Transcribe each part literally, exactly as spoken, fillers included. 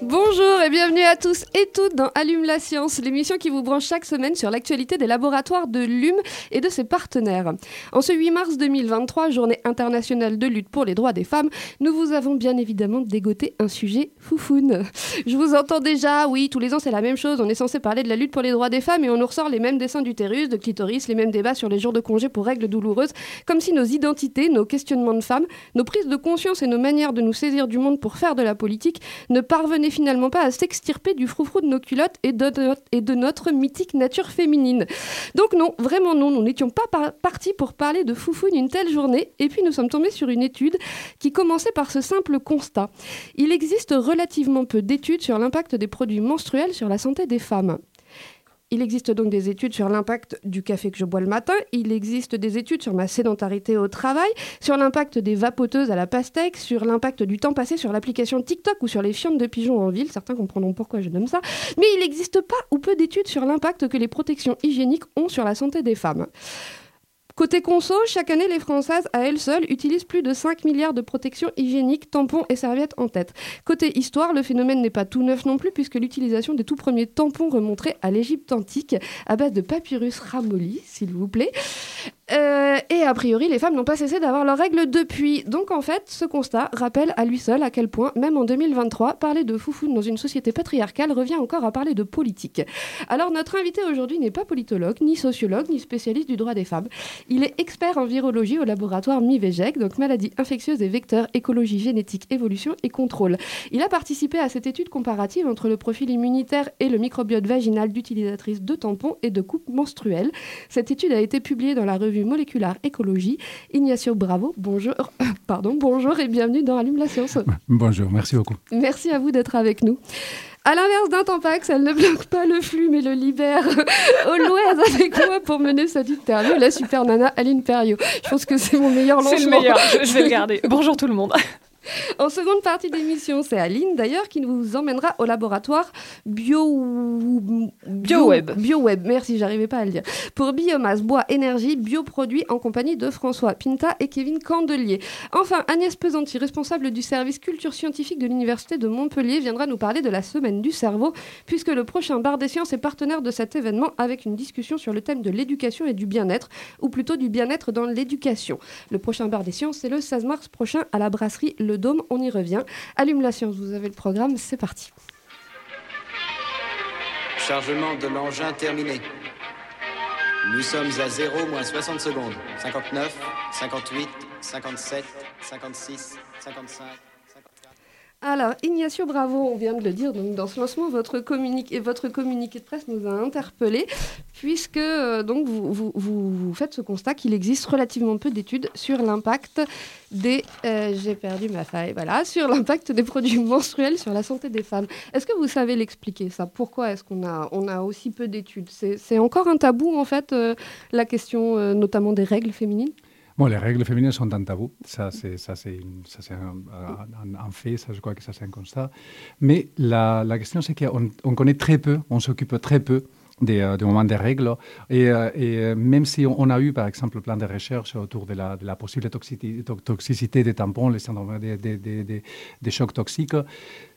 Bonjour et bienvenue à tous et toutes dans Allume la science, l'émission qui vous branche chaque semaine sur l'actualité des laboratoires de l'U M et de ses partenaires. En ce huit mars deux mille vingt-trois, journée internationale de lutte pour les droits des femmes, nous vous avons bien évidemment dégoté un sujet foufoune. Je vous entends déjà, oui, tous les ans c'est la même chose, on est censé parler de la lutte pour les droits des femmes et on nous ressort les mêmes dessins d'utérus, de clitoris, les mêmes débats sur les jours de congé pour règles douloureuses, comme si nos identités, nos questionnements de femmes, nos prises de conscience et nos manières de nous saisir du monde pour faire de la politique ne parvenaient finalement pas à s'extirper du froufrou de nos culottes et de, de, et de notre mythique nature féminine. Donc non, vraiment non, nous n'étions pas par- partis pour parler de foufoune une telle journée, et puis nous sommes tombés sur une étude qui commençait par ce simple constat. Il existe relativement peu d'études sur l'impact des produits menstruels sur la santé des femmes. Il existe donc des études sur l'impact du café que je bois le matin, il existe des études sur ma sédentarité au travail, sur l'impact des vapoteuses à la pastèque, sur l'impact du temps passé sur l'application TikTok ou sur les fientes de pigeons en ville, certains comprendront pourquoi je nomme ça, mais il n'existe pas ou peu d'études sur l'impact que les protections hygiéniques ont sur la santé des femmes. Côté conso, chaque année, les Françaises, à elles seules, utilisent plus de cinq milliards de protections hygiéniques, tampons et serviettes en tête. Côté histoire, le phénomène n'est pas tout neuf non plus, puisque l'utilisation des tout premiers tampons remonterait à l'Égypte antique, à base de papyrus ramolli, s'il vous plaît. Euh, et a priori, les femmes n'ont pas cessé d'avoir leurs règles depuis. Donc en fait, ce constat rappelle à lui seul à quel point, même en deux mille vingt-trois, parler de foufoune dans une société patriarcale revient encore à parler de politique. Alors notre invité aujourd'hui n'est pas politologue, ni sociologue, ni spécialiste du droit des femmes. Il est expert en virologie au laboratoire MIVEGEC, donc maladies infectieuses et vecteurs, écologie, génétique, évolution et contrôle. Il a participé à cette étude comparative entre le profil immunitaire et le microbiote vaginal d'utilisatrices de tampons et de coupes menstruelles. Cette étude a été publiée dans la revue Moléculaire Écologie. Ignacio Bravo, bonjour, pardon, bonjour et bienvenue dans Allume la science. Bonjour, merci beaucoup. Merci à vous d'être avec nous. À l'inverse d'un tampax, elle ne bloque pas le flux mais le libère. Au l'ouest avec moi pour mener cette interview, la super nana Aline Perio. Je pense que c'est mon meilleur lancement. C'est le meilleur, je vais le garder. Bonjour tout le monde. En seconde partie d'émission, c'est Aline d'ailleurs qui nous emmènera au laboratoire BioWooEB. Bio... BioWooEB, merci, j'arrivais pas à le dire. Pour biomasse, bois, énergie, bioproduits en compagnie de François Pinta et Kévin Candelier. Enfin, Agnès Pensenti, responsable du service culture scientifique de l'Université de Montpellier, viendra nous parler de la semaine du cerveau, puisque le prochain Bar des sciences est partenaire de cet événement avec une discussion sur le thème de l'éducation et du bien-être, ou plutôt du bien-être dans l'éducation. Le prochain Bar des sciences, c'est le seize mars prochain à la brasserie Le Dôme, on y revient. Allume la science, vous avez le programme, c'est parti. Chargement de l'engin terminé. Nous sommes à zéro moins soixante secondes. cinquante-neuf, cinquante-huit, cinquante-sept, cinquante-six, cinquante-cinq... Alors, Ignacio Bravo, on vient de le dire, donc dans ce lancement, votre communiqué et votre communiqué de presse nous a interpellés, puisque euh, donc vous, vous, vous faites ce constat qu'il existe relativement peu d'études sur l'impact des euh, j'ai perdu ma faille, voilà, sur l'impact des produits menstruels sur la santé des femmes. Est-ce que vous savez l'expliquer ça ? Pourquoi est-ce qu'on a on a aussi peu d'études ? C'est, c'est encore un tabou en fait, euh, la question euh, notamment des règles féminines ? Bon, les règles féminines sont un tabou, ça c'est, ça, c'est une, ça, c'est un, un, un fait, ça, je crois que ça c'est un constat. Mais la, la question c'est qu'on on connaît très peu, on s'occupe très peu des, euh, du moment des règles. Et, euh, et même si on, on a eu par exemple plein de recherches autour de la, de la possible toxicité, to- toxicité des tampons, les syndromes des, des, des, des, des chocs toxiques,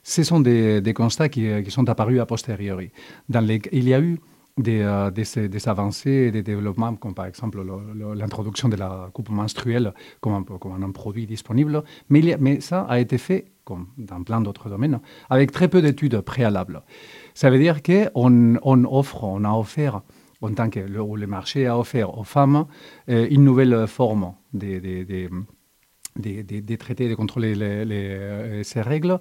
ce sont des, des constats qui, qui sont apparus a posteriori. Dans les, il y a eu... Des, euh, des, des avancées et des développements, comme par exemple le, le, l'introduction de la coupe menstruelle comme un, comme un produit disponible. Mais, il y a, mais ça a été fait, comme dans plein d'autres domaines, avec très peu d'études préalables. Ça veut dire qu'on on offre, on a offert, en tant que le, le marché a offert aux femmes euh, une nouvelle forme de, de, de, de, de, de traiter, de contrôler les, les, ces règles,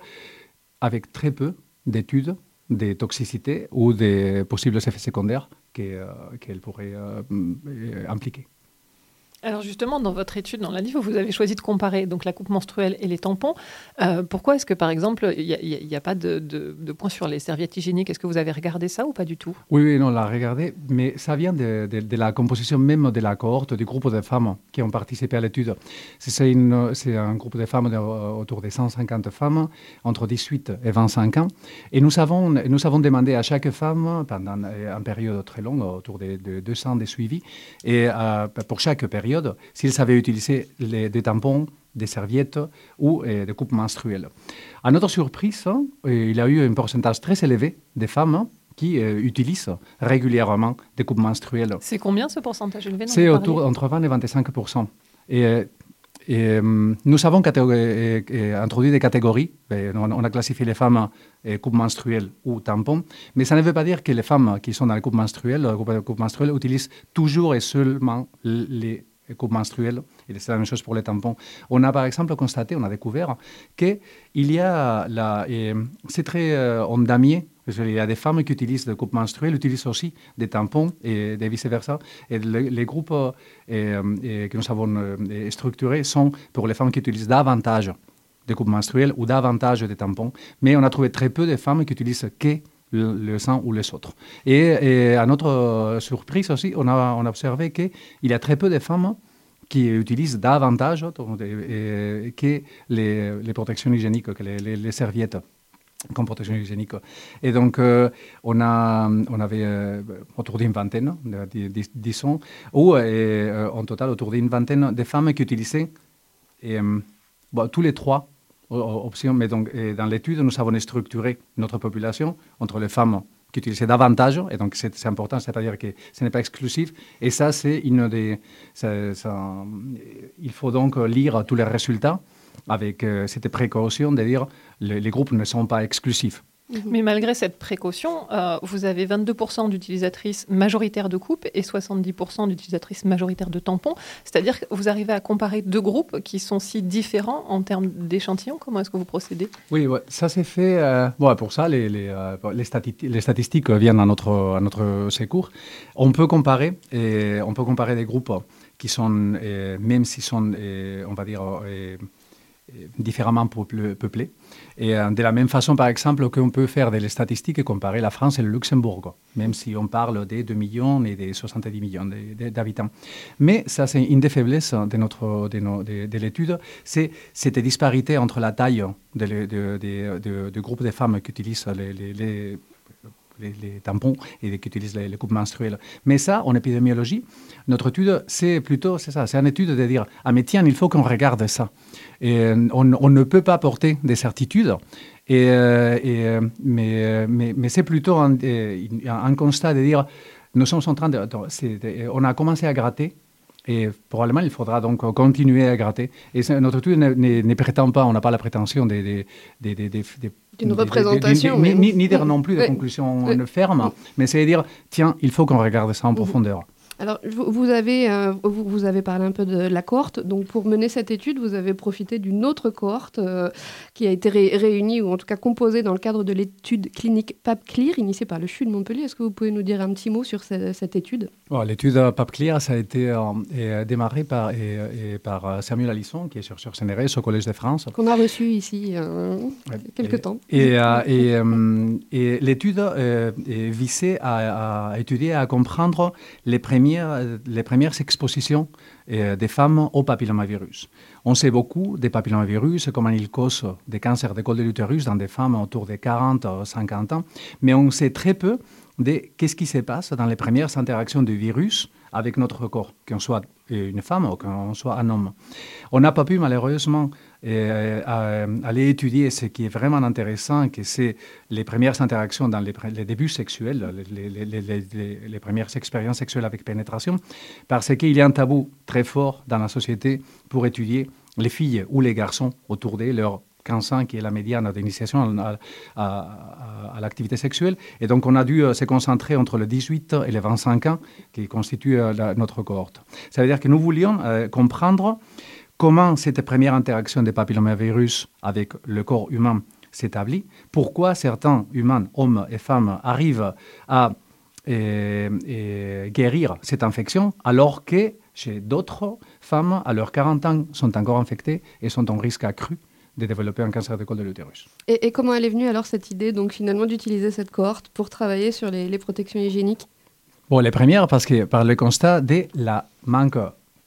avec très peu d'études des toxicités ou des possibles effets secondaires qu'elles euh, qu'elle pourraient euh, impliquer. Alors justement, dans votre étude, dans la livre, vous avez choisi de comparer donc la coupe menstruelle et les tampons. Euh, pourquoi est-ce que, par exemple, il n'y a, a pas de, de, de point sur les serviettes hygiéniques? Est-ce que vous avez regardé ça ou pas du tout? Oui, oui, non, on l'a regardé, mais ça vient de, de, de la composition même de la cohorte du groupe de femmes qui ont participé à l'étude. C'est, une, c'est un groupe de femmes de, autour de cent cinquante femmes, entre dix-huit et vingt-cinq ans. Et nous avons, nous avons demandé à chaque femme, pendant une période très longue, autour de, de deux cents de suivi, et euh, pour chaque période, s'ils savaient utiliser les, des tampons, des serviettes ou euh, des coupes menstruelles. À notre surprise, euh, il y a eu un pourcentage très élevé des femmes qui euh, utilisent régulièrement des coupes menstruelles. C'est combien ce pourcentage élevé? C'est autour entre vingt et vingt-cinq pour cent. Et, euh, et, euh, nous avons catég- et, et introduit des catégories. Et on, on a classifié les femmes et coupes menstruelles ou tampons, mais ça ne veut pas dire que les femmes qui sont dans les coupes menstruelles, les coupes, les coupes menstruelles utilisent toujours et seulement les coupes menstruelles, et c'est la même chose pour les tampons. On a par exemple constaté, on a découvert que il y a la, et c'est très euh, en damier, parce qu'il y a des femmes qui utilisent des coupes menstruelles, utilisent aussi des tampons et, et vice versa. Et le, les groupes euh, et, que nous avons euh, structurés sont pour les femmes qui utilisent davantage des coupes menstruelles ou davantage des tampons, mais on a trouvé très peu de femmes qui utilisent que les uns ou les autres. Et, et à notre surprise aussi, on a, on a observé qu'il y a très peu de femmes qui utilisent davantage et, et, que les, les protections hygiéniques, que les, les, les serviettes comme protection hygiénique. Et donc, euh, on, a, on avait euh, autour d'une vingtaine, disons, ou euh, en total autour d'une vingtaine de femmes qui utilisaient euh, bon, tous les trois options, mais donc, dans l'étude, nous avons structuré notre population entre les femmes qui utilisaient davantage, et donc c'est, c'est important, c'est-à-dire que ce n'est pas exclusif, et ça, c'est une des... Ça, ça, il faut donc lire tous les résultats avec euh, cette précaution de dire les, les groupes ne sont pas exclusifs. Mais malgré cette précaution, euh, vous avez vingt-deux pour cent d'utilisatrices majoritaires de coupes et soixante-dix pour cent d'utilisatrices majoritaires de tampons. C'est-à-dire que vous arrivez à comparer deux groupes qui sont si différents en termes d'échantillons. Comment est-ce que vous procédez? Oui, ouais, ça s'est fait... Euh, ouais, pour ça, les, les, euh, les, stati- les statistiques viennent à notre, à notre secours. On peut comparer, et on peut comparer des groupes qui sont, euh, même s'ils sont, euh, on va dire... Euh, différemment peuplés. Et de la même façon, par exemple, qu'on peut faire des statistiques et comparer la France et le Luxembourg, même si on parle des deux millions et des soixante-dix millions d'habitants. Mais ça, c'est une des faiblesses de, notre, de, nos, de, de l'étude, c'est cette disparité entre la taille du de, de, de, de, de groupe de femmes qui utilisent les, les, les Les, les tampons et qui utilisent les, les coupes menstruelles. Mais ça, en épidémiologie, notre étude, c'est plutôt, c'est ça, c'est une étude de dire, ah mais tiens, il faut qu'on regarde ça. Et on, on ne peut pas porter des certitudes, et, et, mais, mais, mais c'est plutôt un, un constat de dire, nous sommes en train de, c'est, on a commencé à gratter. Et probablement, il faudra donc continuer à gratter. Et notre étude ne, ne, ne prétend pas, on n'a pas la prétention des, des, des, des, des, d'une représentation. Des, des, ni, ni dire non plus des oui. conclusions oui. fermes, oui. mais c'est dire, tiens, il faut qu'on regarde ça en profondeur. Alors, vous avez, euh, vous, vous avez parlé un peu de la cohorte. Donc, pour mener cette étude, vous avez profité d'une autre cohorte euh, qui a été ré- réunie, ou en tout cas composée dans le cadre de l'étude clinique PAPCLEAR, initiée par le C H U de Montpellier. Est-ce que vous pouvez nous dire un petit mot sur ce, cette étude? Bon, l'étude PAPCLEAR, ça a été euh, démarrée par, et, et par Samuel Alisson, qui est chercheur C N R S au Collège de France. Qu'on a reçu ici euh, ouais, quelques et, temps. Et, euh, et, euh, et l'étude euh, et visait à, à étudier, à comprendre les premiers les premières expositions euh, des femmes au papillomavirus. On sait beaucoup des papillomavirus, comment ils causent des cancers de col de l'utérus dans des femmes autour de quarante à cinquante ans, mais on sait très peu de qu'est-ce qui se passe dans les premières interactions du virus avec notre corps, qu'on soit une femme ou qu'on soit un homme. On n'a pas pu malheureusement euh, euh, aller étudier ce qui est vraiment intéressant, que c'est les premières interactions dans les, les débuts sexuels, les, les, les, les, les premières expériences sexuelles avec pénétration, parce qu'il y a un tabou très fort dans la société pour étudier les filles ou les garçons autour de leur quinze ans, qui est la médiane d'initiation à, à, à, à l'activité sexuelle. Et donc, on a dû se concentrer entre les dix-huit et les vingt-cinq ans, qui constituent la, notre cohorte. Ça veut dire que nous voulions euh, comprendre comment cette première interaction des papillomavirus avec le corps humain s'établit, pourquoi certains humains, hommes et femmes, arrivent à et, et guérir cette infection, alors que chez d'autres, femmes, à leurs quarante ans, sont encore infectées et sont en risque accru de développer un cancer du col de l'utérus. Et, et comment elle est venue alors cette idée, donc finalement, d'utiliser cette cohorte pour travailler sur les, les protections hygiéniques? Bon, les premières, parce que par le constat de la manque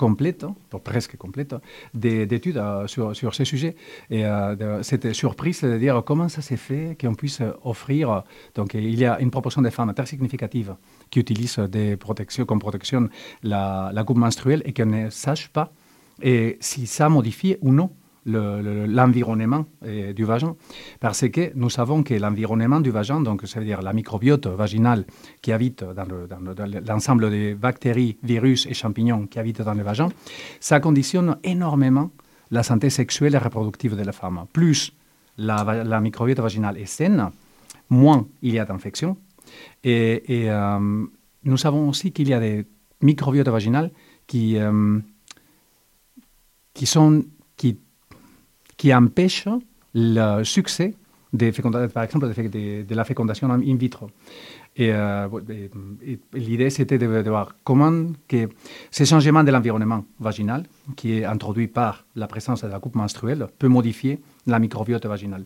complète, ou presque complète, d'études sur, sur ces sujets. Et euh, c'était surprise de dire comment ça s'est fait qu'on puisse offrir. Donc, il y a une proportion de femmes très significative qui utilisent des protections, comme protection la, la coupe menstruelle et qu'on ne sache pas et si ça modifie ou non Le, le, l'environnement eh, du vagin, parce que nous savons que l'environnement du vagin, donc c'est-à-dire la microbiote vaginale qui habite dans, le, dans, le, dans l'ensemble des bactéries, virus et champignons qui habitent dans le vagin, ça conditionne énormément la santé sexuelle et reproductive de la femme. Plus la, la microbiote vaginale est saine, moins il y a d'infections. Et, et euh, nous savons aussi qu'il y a des microbiotes vaginales qui, euh, qui sont qui qui empêche le succès des fécondations, par exemple de, de, de la fécondation in vitro. Et, euh, et, et l'idée, c'était de, de voir comment que ces changements de l'environnement vaginal, qui est introduit par la présence de la coupe menstruelle, peut modifier la microbiote vaginale.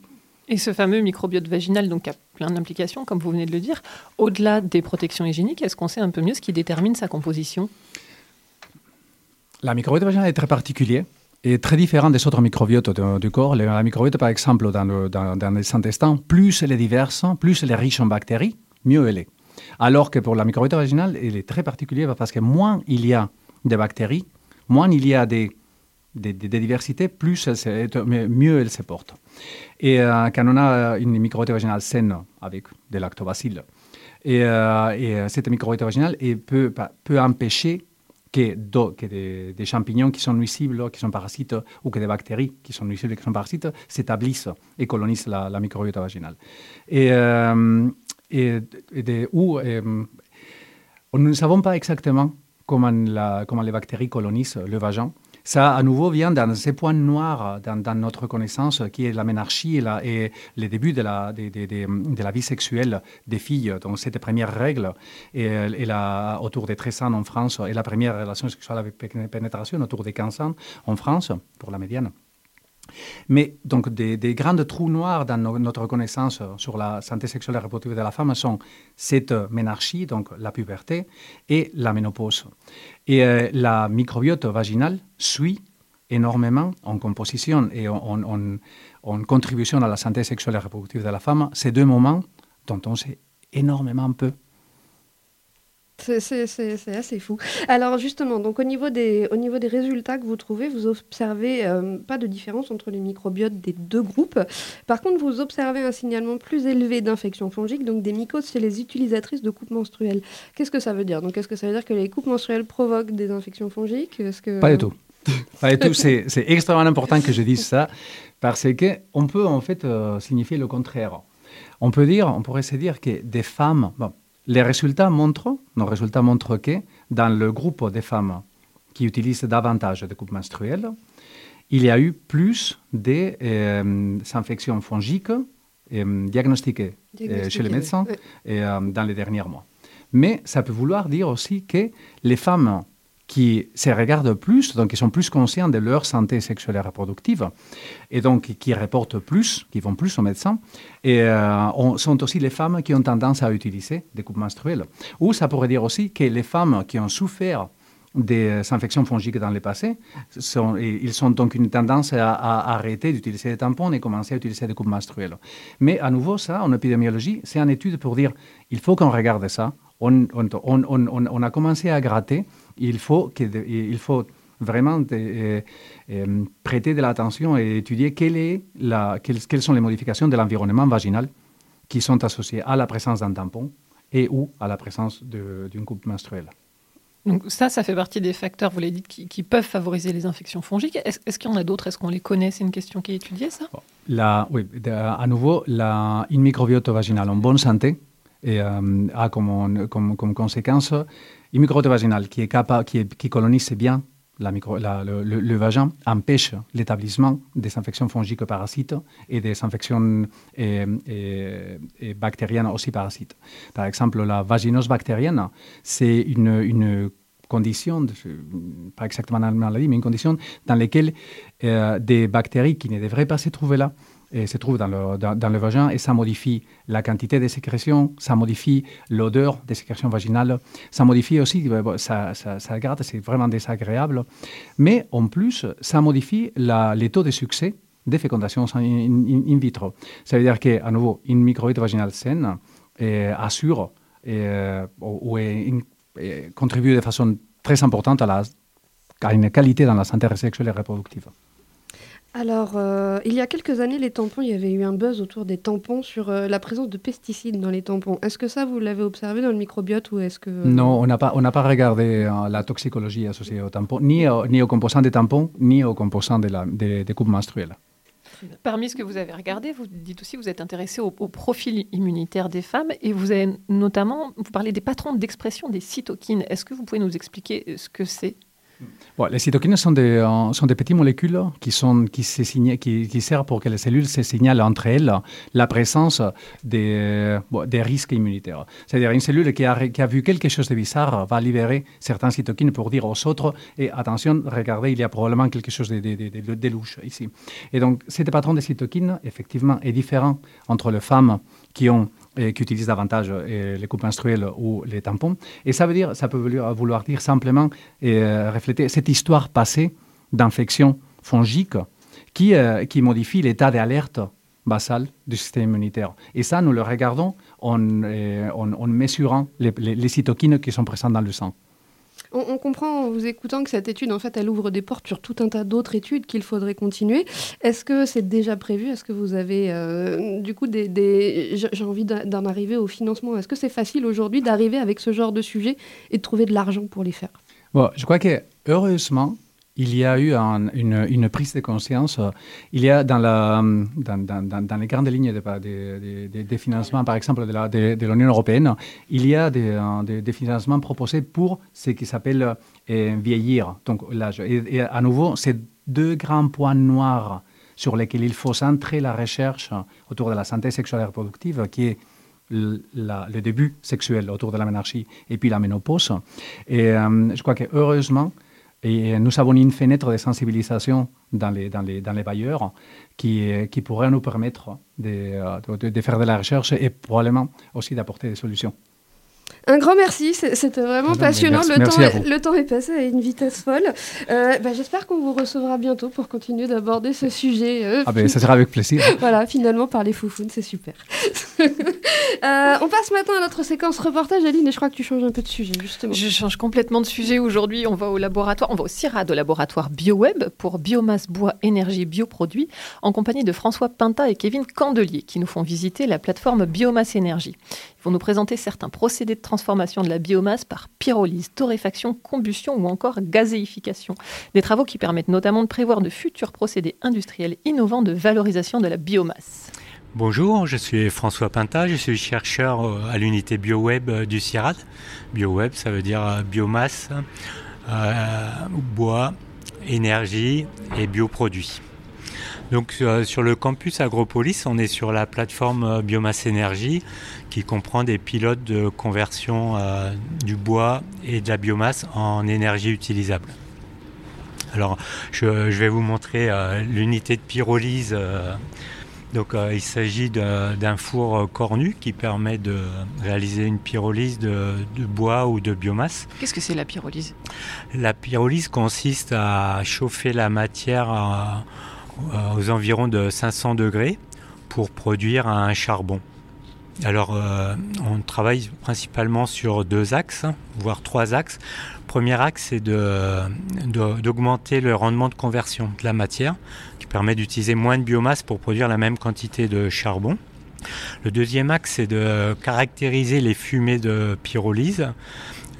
Et ce fameux microbiote vaginal, donc, a plein d'implications, comme vous venez de le dire. Au-delà des protections hygiéniques, est-ce qu'on sait un peu mieux ce qui détermine sa composition? La microbiote vaginale est très particulière. Est très différent des autres microbiotes de, du corps. La microbiote, par exemple, dans, le, dans, dans les intestins, plus elle est diverse, plus elle est riche en bactéries, mieux elle est. Alors que pour la microbiote vaginale, elle est très particulière parce que moins il y a de bactéries, moins il y a des, des, des, des diversités, plus elle se, mieux elle se porte. Et euh, quand on a une microbiote vaginale saine avec des lactobacilles, et, euh, et cette microbiote vaginale elle peut, peut empêcher que, de, que des, des champignons qui sont nuisibles, qui sont parasites, ou que des bactéries qui sont nuisibles et qui sont parasites s'établissent et colonisent la, la microbiote vaginale. Et, euh, et, et de, où, euh, nous ne savons pas exactement comment, la, comment les bactéries colonisent le vagin. Ça, à nouveau, vient dans ces points noirs dans, dans notre connaissance, qui est la ménarchie et, la, et les débuts de la, de, de, de, de la vie sexuelle des filles. Donc, cette première règle, et, et la, autour des treize ans en France, et la première relation sexuelle avec pénétration, autour des quinze ans en France, pour la médiane. Mais donc, des, des grands trous noirs dans no, notre connaissance sur la santé sexuelle et reproductive de la femme sont cette ménarchie, donc la puberté, et la ménopause. Et euh, la microbiote vaginale suit énormément en composition et en, en, en contribution à la santé sexuelle et reproductive de la femme ces deux moments dont on sait énormément peu. C'est, c'est, c'est, c'est assez fou. Alors justement, donc au niveau des, au niveau des résultats que vous trouvez, vous observez euh, pas de différence entre les microbiotes des deux groupes. Par contre, vous observez un signalement plus élevé d'infections fongiques, donc des mycoses chez les utilisatrices de coupes menstruelles. Qu'est-ce que ça veut dire? Donc, est-ce que ça veut dire que les coupes menstruelles provoquent des infections fongiques? Est-ce que... Pas du tout. Pas du tout. C'est, c'est extrêmement important que je dise ça, parce qu'on peut en fait euh, signifier le contraire. On peut dire, on pourrait se dire que des femmes... Bon, Les résultats montrent, nos résultats montrent que dans le groupe des femmes qui utilisent davantage de coupes menstruelles, il y a eu plus d'infections euh, fongiques euh, diagnostiquées, diagnostiquées euh, chez les médecins oui. et, euh, dans les derniers mois. Mais ça peut vouloir dire aussi que les femmes qui se regardent plus, donc qui sont plus conscientes de leur santé sexuelle et reproductive, et donc qui reportent plus, qui vont plus aux médecins, et euh, on, sont aussi les femmes qui ont tendance à utiliser des coupes menstruelles. Ou ça pourrait dire aussi que les femmes qui ont souffert des infections fongiques dans le passé, sont, ils sont donc une tendance à, à arrêter d'utiliser des tampons et commencer à utiliser des coupes menstruelles. Mais à nouveau, ça, en épidémiologie, c'est une étude pour dire il faut qu'on regarde ça. On, on, on, on, on a commencé à gratter. Il faut, que de, il faut vraiment de, euh, prêter de l'attention et étudier quelle est la, quelles, quelles sont les modifications de l'environnement vaginal qui sont associées à la présence d'un tampon et ou à la présence de, d'une coupe menstruelle. Donc ça, ça fait partie des facteurs, vous l'avez dit, qui, qui peuvent favoriser les infections fongiques. Est-ce, est-ce qu'il y en a d'autres? Est-ce qu'on les connaît? C'est une question qui est étudiée, ça? la, Oui, de, à nouveau, la, une microbiote vaginale en bonne santé et, euh, a comme, comme, comme conséquence une microbiote vaginale qui, est capa, qui, est, qui colonise bien la micro, la, le, le, le vagin, empêche l'établissement des infections fongiques parasites et des infections et, et, et bactériennes aussi parasites. Par exemple, la vaginose bactérienne, c'est une, une condition, pas exactement la maladie, mais une condition dans laquelle euh, des bactéries qui ne devraient pas se trouver là et se trouvent dans le, dans, dans le vagin, et ça modifie la quantité des sécrétions, ça modifie l'odeur des sécrétions vaginales, ça modifie aussi, ça, ça, ça gratte, c'est vraiment désagréable, mais en plus, ça modifie la, les taux de succès des fécondations in, in, in vitro. Ça veut dire qu'à nouveau, une microbiote vaginale saine eh, assure eh, ou eh, eh, contribue de façon très importante à, la, à une qualité dans la santé sexuelle et reproductive. Alors, euh, il y a quelques années, les tampons, il y avait eu un buzz autour des tampons sur euh, la présence de pesticides dans les tampons. Est-ce que ça, vous l'avez observé dans le microbiote ou est-ce que... Euh... Non, on n'a pas, on n'a pas regardé euh, la toxicologie associée aux tampons, ni, au, ni aux composants des tampons, ni aux composants de la, des, des coupes menstruelles. Parmi ce que vous avez regardé, vous dites aussi que vous êtes intéressé au, au profil immunitaire des femmes et vous avez notamment, vous parlez des patrons d'expression des cytokines. Est-ce que vous pouvez nous expliquer ce que c'est ? Bon, les cytokines sont des, euh, sont des petites molécules qui, sont, qui, se signalent, qui, qui servent pour que les cellules se signalent entre elles la présence des, euh, bon, des risques immunitaires. C'est-à-dire une cellule qui a, qui a vu quelque chose de bizarre va libérer certaines cytokines pour dire aux autres et attention, regardez, il y a probablement quelque chose de, de, de, de, de louche ici. Et donc, ce patron des cytokines, effectivement, est différent entre les femmes qui ont qui utilisent davantage eh, les coupes menstruelles ou les tampons. Et ça veut dire, ça peut vouloir dire simplement eh, refléter cette histoire passée d'infection fongique qui, eh, qui modifie l'état d'alerte basal du système immunitaire. Et ça, nous le regardons en, eh, en, en mesurant les, les, les cytokines qui sont présentes dans le sang. On, on comprend en vous écoutant que cette étude, en fait, elle ouvre des portes sur tout un tas d'autres études qu'il faudrait continuer. Est-ce que c'est déjà prévu ? Est-ce que vous avez, euh, du coup, des, des... j'ai envie d'en arriver au financement. Est-ce que c'est facile aujourd'hui d'arriver avec ce genre de sujet et de trouver de l'argent pour les faire ? Bon, je crois que, heureusement, il y a eu un, une, une prise de conscience. Il y a dans, la, dans, dans, dans les grandes lignes des de, de, de financements, par exemple, de, la, de, de l'Union européenne, il y a des, des, des financements proposés pour ce qui s'appelle eh, vieillir, donc l'âge. Et, et à nouveau, ces deux grands points noirs sur lesquels il faut centrer la recherche autour de la santé sexuelle et reproductive, qui est le, la, le début sexuel autour de la ménarchie et puis la ménopause. Et euh, je crois que heureusement, et nous avons une fenêtre de sensibilisation dans les, dans les, dans les bailleurs qui, qui pourrait nous permettre de, de, de faire de la recherche et probablement aussi d'apporter des solutions. Un grand merci, c'était vraiment passionnant. Merci, le, merci temps est, le temps est passé à une vitesse folle. Euh, bah, j'espère qu'on vous recevra bientôt pour continuer d'aborder ce sujet. Euh, ah ben, ça sera avec plaisir. Voilà, finalement, parler foufounes, c'est super. euh, on passe maintenant à notre séquence reportage, Aline, et je crois que tu changes un peu de sujet, justement. Je change complètement de sujet aujourd'hui. On va au laboratoire, on va au CIRAD, au laboratoire BioWeb, pour biomasse, bois, énergie, bioproduits, en compagnie de François Pinta et Kévin Candelier, qui nous font visiter la plateforme biomasse énergie. Ils vont nous présenter certains procédés de transformation de la biomasse par pyrolyse, torréfaction, combustion ou encore gazéification. Des travaux qui permettent notamment de prévoir de futurs procédés industriels innovants de valorisation de la biomasse. Bonjour, je suis François Pinta, je suis chercheur à l'unité BioWeb du CIRAD. BioWeb, ça veut dire biomasse, euh, bois, énergie et bioproduits. Donc euh, sur le campus Agropolis, on est sur la plateforme euh, Biomasse Énergie qui comprend des pilotes de conversion euh, du bois et de la biomasse en énergie utilisable. Alors je, je vais vous montrer euh, l'unité de pyrolyse. Euh, donc euh, il s'agit de, d'un four cornu qui permet de réaliser une pyrolyse de, de bois ou de biomasse. Qu'est-ce que c'est la pyrolyse ? La pyrolyse consiste à chauffer la matière à, aux environs de cinq cents degrés pour produire un charbon. Alors euh, on travaille principalement sur deux axes, voire trois axes. Le premier axe, c'est de, de, d'augmenter le rendement de conversion de la matière, qui permet d'utiliser moins de biomasse pour produire la même quantité de charbon. Le deuxième axe, c'est de caractériser les fumées de pyrolyse.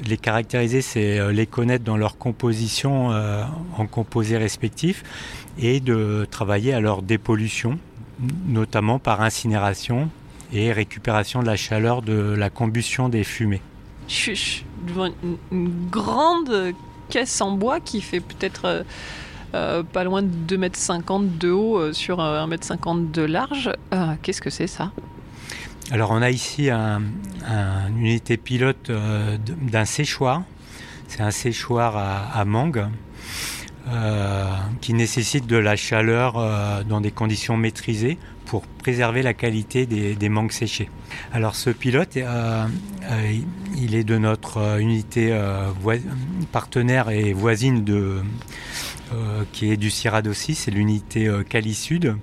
Les caractériser, c'est les connaître dans leur composition euh, en composés respectifs et de travailler à leur dépollution, notamment par incinération et récupération de la chaleur de la combustion des fumées. Chuch, une grande caisse en bois qui fait peut-être euh, pas loin de deux mètres cinquante de haut sur un mètre cinquante de large. Euh, qu'est-ce que c'est ça ? Alors on a ici un, un, une unité pilote euh, d'un séchoir c'est un séchoir à, à mangue euh, qui nécessite de la chaleur euh, dans des conditions maîtrisées pour préserver la qualité des, des mangues séchées. Alors ce pilote, euh, euh, il est de notre unité euh, vois- partenaire et voisine de, euh, qui est du CIRAD aussi, c'est l'unité euh, Cali-Sud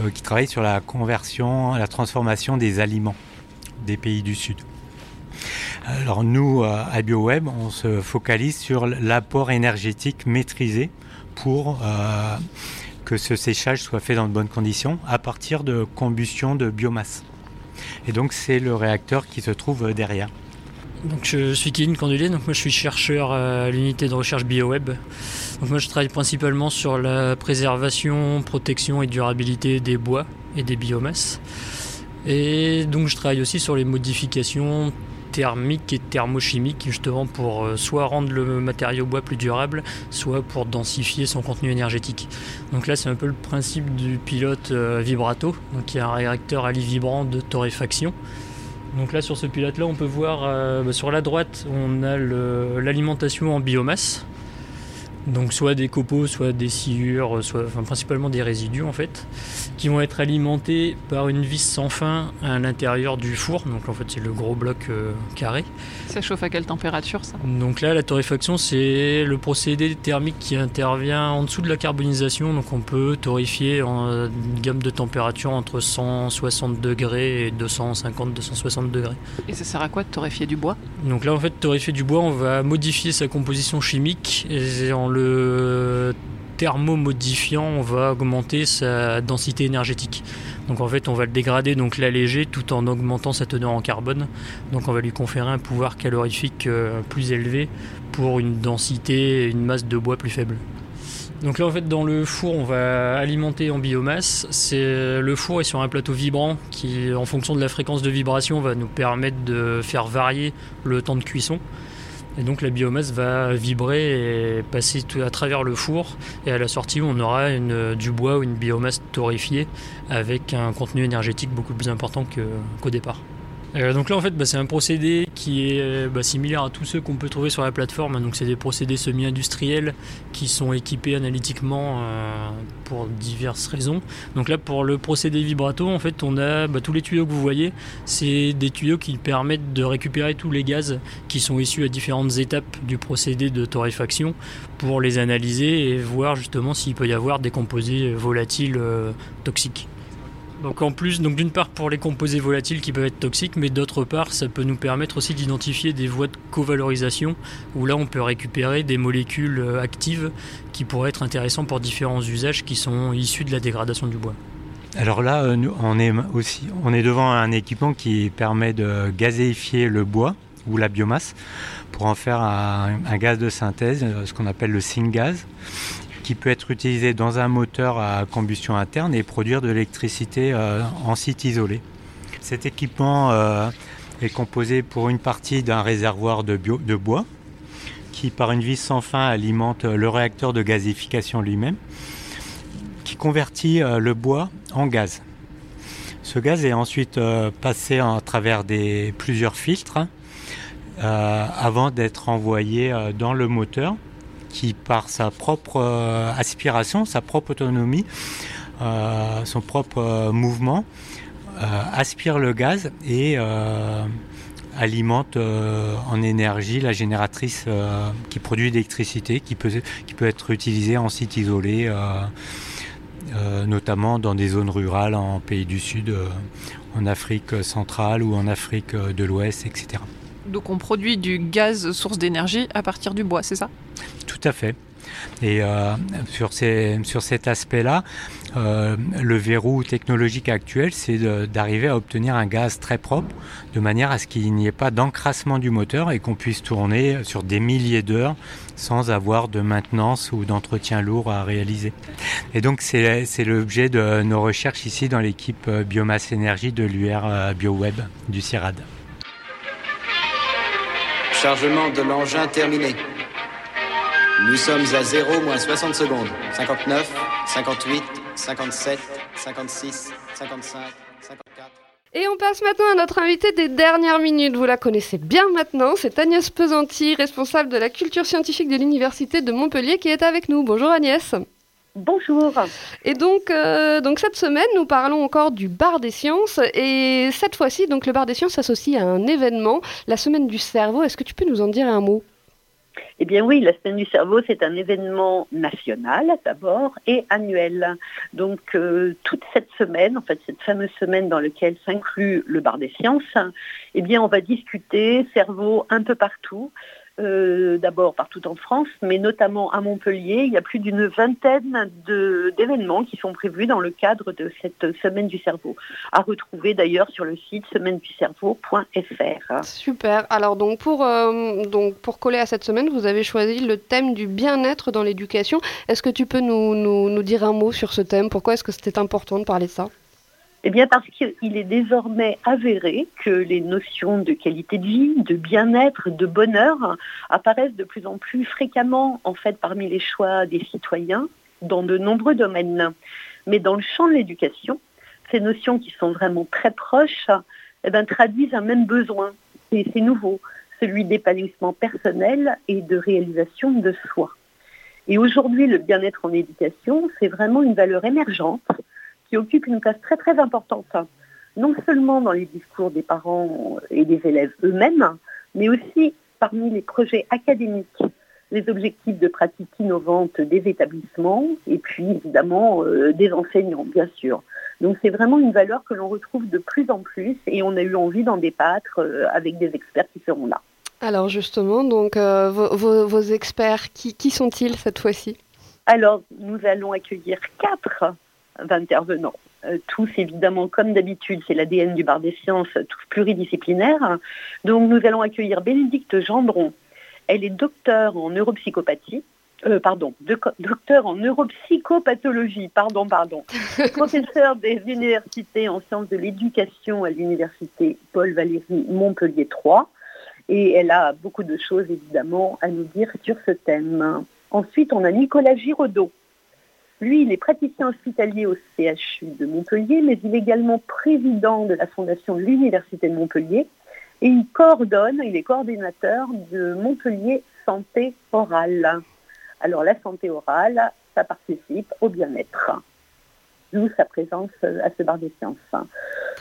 euh, qui travaille sur la conversion, la transformation des aliments des pays du Sud. Alors nous, euh, à BioWooEB, on se focalise sur l'apport énergétique maîtrisé pour... Euh, que ce séchage soit fait dans de bonnes conditions à partir de combustion de biomasse. Et donc c'est le réacteur qui se trouve derrière. Donc je suis Kévin Candelier, donc moi je suis chercheur à l'unité de recherche BioWooEB. Donc moi je travaille principalement sur la préservation, protection et durabilité des bois et des biomasses. Et donc je travaille aussi sur les modifications thermique et thermochimique, justement pour soit rendre le matériau bois plus durable, soit pour densifier son contenu énergétique. Donc là, c'est un peu le principe du pilote euh, vibrato, donc il y a un réacteur à lit vibrant de torréfaction. Donc là, sur ce pilote-là, on peut voir euh, sur la droite, on a le, l'alimentation en biomasse, donc soit des copeaux, soit des sciures, soit enfin, principalement des résidus en fait, qui vont être alimentés par une vis sans fin à l'intérieur du four. Donc en fait c'est le gros bloc euh, carré. Ça chauffe à quelle température ça ? Donc là la torréfaction c'est le procédé thermique qui intervient en dessous de la carbonisation. Donc on peut torréfier en une gamme de température entre cent soixante degrés et deux cent cinquante à deux cent soixante degrés. Et ça sert à quoi de torréfier du bois ? Donc là en fait torréfier du bois on va modifier sa composition chimique et en le thermomodifiant, on va augmenter sa densité énergétique. Donc en fait, on va le dégrader, donc l'alléger, tout en augmentant sa teneur en carbone. Donc on va lui conférer un pouvoir calorifique plus élevé pour une densité et une masse de bois plus faible. Donc là en fait dans le four on va alimenter en biomasse. C'est, le four est sur un plateau vibrant qui en fonction de la fréquence de vibration va nous permettre de faire varier le temps de cuisson. Et donc la biomasse va vibrer et passer à travers le four. Et à la sortie, on aura une, du bois ou une biomasse torréfiée avec un contenu énergétique beaucoup plus important que, qu'au départ. Euh, donc là, en fait, bah, c'est un procédé qui est bah, similaire à tous ceux qu'on peut trouver sur la plateforme. Donc c'est des procédés semi-industriels qui sont équipés analytiquement euh, pour diverses raisons. Donc là, pour le procédé vibrato, en fait, on a bah, tous les tuyaux que vous voyez. C'est des tuyaux qui permettent de récupérer tous les gaz qui sont issus à différentes étapes du procédé de torréfaction pour les analyser et voir justement s'il peut y avoir des composés volatiles euh, toxiques. Donc en plus, donc d'une part pour les composés volatiles qui peuvent être toxiques, mais d'autre part ça peut nous permettre aussi d'identifier des voies de covalorisation où là on peut récupérer des molécules actives qui pourraient être intéressantes pour différents usages qui sont issus de la dégradation du bois. Alors là, on est aussi, on est devant un équipement qui permet de gazéifier le bois ou la biomasse pour en faire un, un gaz de synthèse, ce qu'on appelle le syngas, qui peut être utilisé dans un moteur à combustion interne et produire de l'électricité euh, en site isolé. Cet équipement euh, est composé pour une partie d'un réservoir de, bio, de bois qui, par une vis sans fin, alimente le réacteur de gazification lui-même qui convertit euh, le bois en gaz. Ce gaz est ensuite euh, passé à travers des, plusieurs filtres euh, avant d'être envoyé euh, dans le moteur qui par sa propre euh, aspiration, sa propre autonomie, euh, son propre euh, mouvement, euh, aspire le gaz et euh, alimente euh, en énergie la génératrice euh, qui produit de l'électricité, qui peut, qui peut être utilisée en site isolé, euh, euh, notamment dans des zones rurales en pays du Sud, euh, en Afrique centrale ou en Afrique de l'Ouest, et cetera. Donc on produit du gaz source d'énergie à partir du bois, c'est ça ? Tout à fait. Et euh, sur, ces, sur cet aspect-là, euh, le verrou technologique actuel, c'est de, d'arriver à obtenir un gaz très propre, de manière à ce qu'il n'y ait pas d'encrassement du moteur et qu'on puisse tourner sur des milliers d'heures sans avoir de maintenance ou d'entretien lourd à réaliser. Et donc c'est, c'est l'objet de nos recherches ici dans l'équipe Biomasse Énergie de l'U R BioWooEB du CIRAD. Chargement de l'engin terminé. Nous sommes à zéro moins soixante secondes. cinquante-neuf, cinquante-huit, cinquante-sept, cinquante-six, cinquante-cinq, cinquante-quatre... Et on passe maintenant à notre invitée des dernières minutes. Vous la connaissez bien maintenant, c'est Agnès Pensenti, responsable de la culture scientifique de l'Université de Montpellier, qui est avec nous. Bonjour Agnès. Bonjour. Et donc, euh, donc cette semaine, nous parlons encore du Bar des sciences. Et cette fois-ci, donc, le Bar des sciences s'associe à un événement, la Semaine du cerveau. Est-ce que tu peux nous en dire un mot ? Eh bien oui, la Semaine du cerveau, c'est un événement national d'abord et annuel. Donc euh, toute cette semaine, en fait cette fameuse semaine dans laquelle s'inclut le Bar des sciences, eh bien on va discuter cerveau un peu partout, euh, d'abord partout en France, mais notamment à Montpellier. Il y a plus d'une vingtaine de, d'événements qui sont prévus dans le cadre de cette Semaine du cerveau, à retrouver d'ailleurs sur le site semaine du cerveau point f r. Super, alors donc pour, euh, donc pour coller à cette semaine, vous avez choisi le thème du bien-être dans l'éducation. Est-ce que tu peux nous, nous, nous dire un mot sur ce thème ? Pourquoi est-ce que c'était important de parler de ça ? Eh bien parce qu'il est désormais avéré que les notions de qualité de vie, de bien-être, de bonheur apparaissent de plus en plus fréquemment en fait parmi les choix des citoyens dans de nombreux domaines. Mais dans le champ de l'éducation, ces notions qui sont vraiment très proches eh bien, traduisent un même besoin. Et c'est nouveau, celui d'épanouissement personnel et de réalisation de soi. Et aujourd'hui, le bien-être en éducation, c'est vraiment une valeur émergente qui occupe une place très très importante, non seulement dans les discours des parents et des élèves eux-mêmes, mais aussi parmi les projets académiques, les objectifs de pratique innovante des établissements et puis évidemment euh, des enseignants, bien sûr. Donc c'est vraiment une valeur que l'on retrouve de plus en plus et on a eu envie d'en débattre euh, avec des experts qui seront là. Alors justement, donc euh, vos, vos, vos experts, qui, qui sont-ils cette fois-ci ? Alors nous allons accueillir quatre intervenants. Euh, tous, évidemment, comme d'habitude, c'est l'A D N du Bar des sciences, tous pluridisciplinaires. Donc, nous allons accueillir Bénédicte Gendron. Elle est docteure en neuropsychopathie, euh, pardon, doc- docteure en neuropsychopathologie, pardon, pardon, professeure des universités en sciences de l'éducation à l'université Paul-Valéry Montpellier trois. Et elle a beaucoup de choses, évidemment, à nous dire sur ce thème. Ensuite, on a Nicolas Giraudot. Lui, il est praticien hospitalier au C H U de Montpellier, mais il est également président de la fondation de l'Université de Montpellier et il coordonne, il est coordinateur de Montpellier Santé Orale. Alors la santé orale, ça participe au bien-être, d'où sa présence à ce Bar des sciences.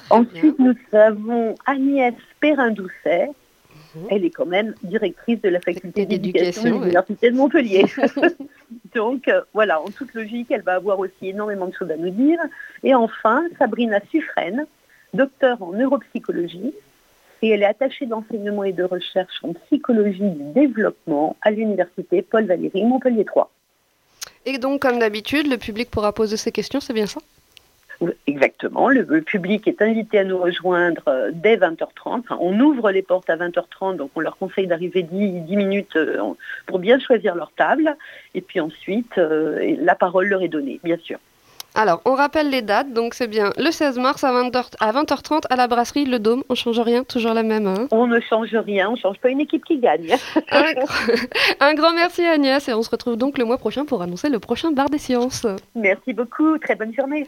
Ensuite, nous avons Agnès Perrin-Doucet. Elle est quand même directrice de la faculté d'éducation, d'éducation de l'Université ouais. de Montpellier. Donc euh, voilà, en toute logique, elle va avoir aussi énormément de choses à nous dire. Et enfin, Sabrina Suffren, docteure en neuropsychologie, et elle est attachée d'enseignement et de recherche en psychologie du développement à l'Université Paul-Valéry Montpellier trois. Et donc, comme d'habitude, le public pourra poser ses questions, c'est bien ça ? Exactement, le, le public est invité à nous rejoindre dès vingt heures trente. Enfin, on ouvre les portes à vingt heures trente, donc on leur conseille d'arriver dix, dix minutes pour bien choisir leur table. Et puis ensuite, euh, la parole leur est donnée, bien sûr. Alors, on rappelle les dates, donc c'est bien le seize mars à vingt heures trente à la brasserie Le Dôme. On ne change rien, toujours la même. Hein on ne change rien, on ne change pas une équipe qui gagne. un, un grand merci Agnès et on se retrouve donc le mois prochain pour annoncer le prochain Bar des sciences. Merci beaucoup, très bonne journée.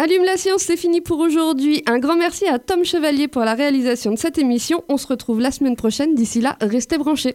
Allume la science, c'est fini pour aujourd'hui. Un grand merci à Tom Chevalier pour la réalisation de cette émission. On se retrouve la semaine prochaine. D'ici là, restez branchés.